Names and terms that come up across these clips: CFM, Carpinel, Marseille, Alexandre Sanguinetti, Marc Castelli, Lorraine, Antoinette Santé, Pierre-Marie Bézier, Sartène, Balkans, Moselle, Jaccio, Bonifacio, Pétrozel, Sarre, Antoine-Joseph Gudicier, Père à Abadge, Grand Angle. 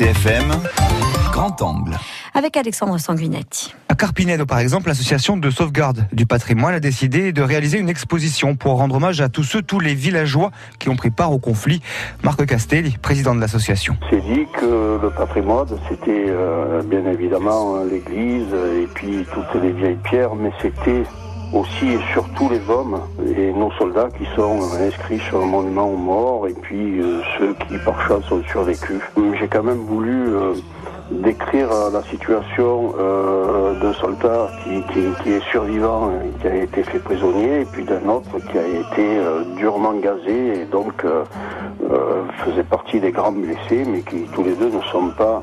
CFM, Grand Angle. Avec Alexandre Sanguinetti. À Carpinel, par exemple, l'association de sauvegarde du patrimoine a décidé de réaliser une exposition pour rendre hommage à tous les villageois qui ont pris part au conflit. Marc Castelli, président de l'association. C'est dit que le patrimoine, c'était bien évidemment l'église et puis toutes les vieilles pierres, mais c'était aussi et surtout les hommes et nos soldats qui sont inscrits sur le monument aux morts et puis ceux qui par chance ont survécu. J'ai quand même voulu décrire la situation d'un soldat qui est survivant, qui a été fait prisonnier, et puis d'un autre qui a été durement gazé et donc faisait partie des grands blessés, mais qui tous les deux ne sont pas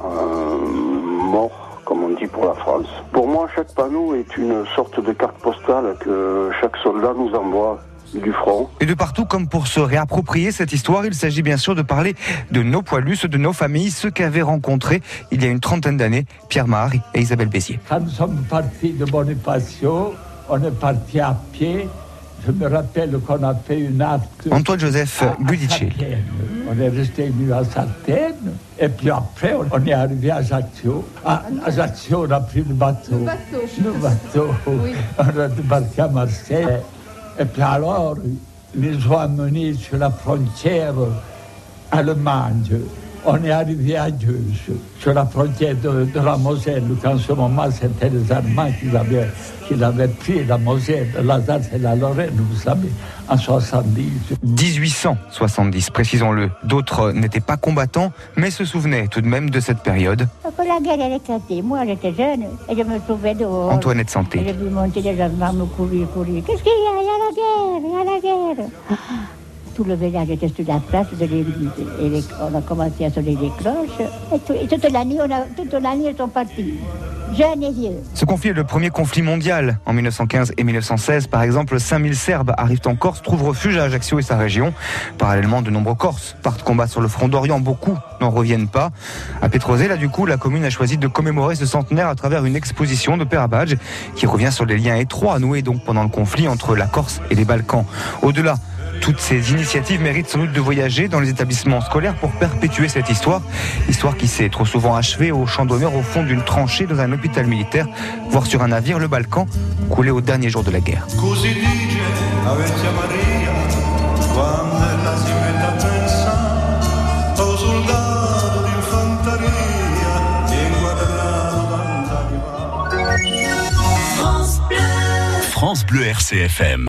morts, comme on dit, pour la France. Pour moi, chaque panneau est une sorte de carte postale que chaque soldat nous envoie du front. Et de partout, comme pour se réapproprier cette histoire, il s'agit bien sûr de parler de nos poilus, ceux de nos familles, ceux qu'avaient rencontrés il y a une trentaine d'années Pierre-Marie et Isabelle Bézier. Quand nous sommes partis de Bonifacio, on est partis à pied. Je me rappelle qu'on a fait une acte... Antoine-Joseph Gudicier. On est resté nu à Sartène, et puis après, on est arrivé à Jaccio. À Jaccio, on a pris le bateau. Le bateau. Oui. On est parti à Marseille. Et puis alors, ils ont amené sur la frontière allemande. On est arrivé à Dieu, sur la frontière de la Moselle, qu'en ce moment, c'était les Allemands qui avaient pris la Moselle, la Sarre et la Lorraine, vous savez, en 70. 1870, précisons-le. D'autres n'étaient pas combattants, mais se souvenaient tout de même de cette période. Quand la guerre elle éclatait, moi j'étais jeune, et je me trouvais dehors. Antoinette Santé. J'ai vu monter les gendarmes, courir. Qu'est-ce qu'il y a ? Il y a la guerre. Tout le village était sur la place de l'église et on a commencé à sonner des cloches et toute l'année ils sont partis, jeunes et vieux. Ce conflit est le premier conflit mondial. En 1915 et 1916, par exemple, 5000 Serbes arrivent en Corse, trouvent refuge à Ajaccio et sa région. Parallèlement, de nombreux Corses partent combattre sur le front d'Orient. Beaucoup n'en reviennent pas. À Pétrozel, là, du coup, la commune a choisi de commémorer ce centenaire à travers une exposition de Père à Abadge qui revient sur les liens étroits noués donc pendant le conflit entre la Corse et les Balkans. Au-delà, toutes ces initiatives méritent sans doute de voyager dans les établissements scolaires pour perpétuer cette histoire qui s'est trop souvent achevée au champ d'honneur au fond d'une tranchée dans un hôpital militaire, voire sur un navire, le Balkan, coulé au dernier jour de la guerre. France Bleu RCFM.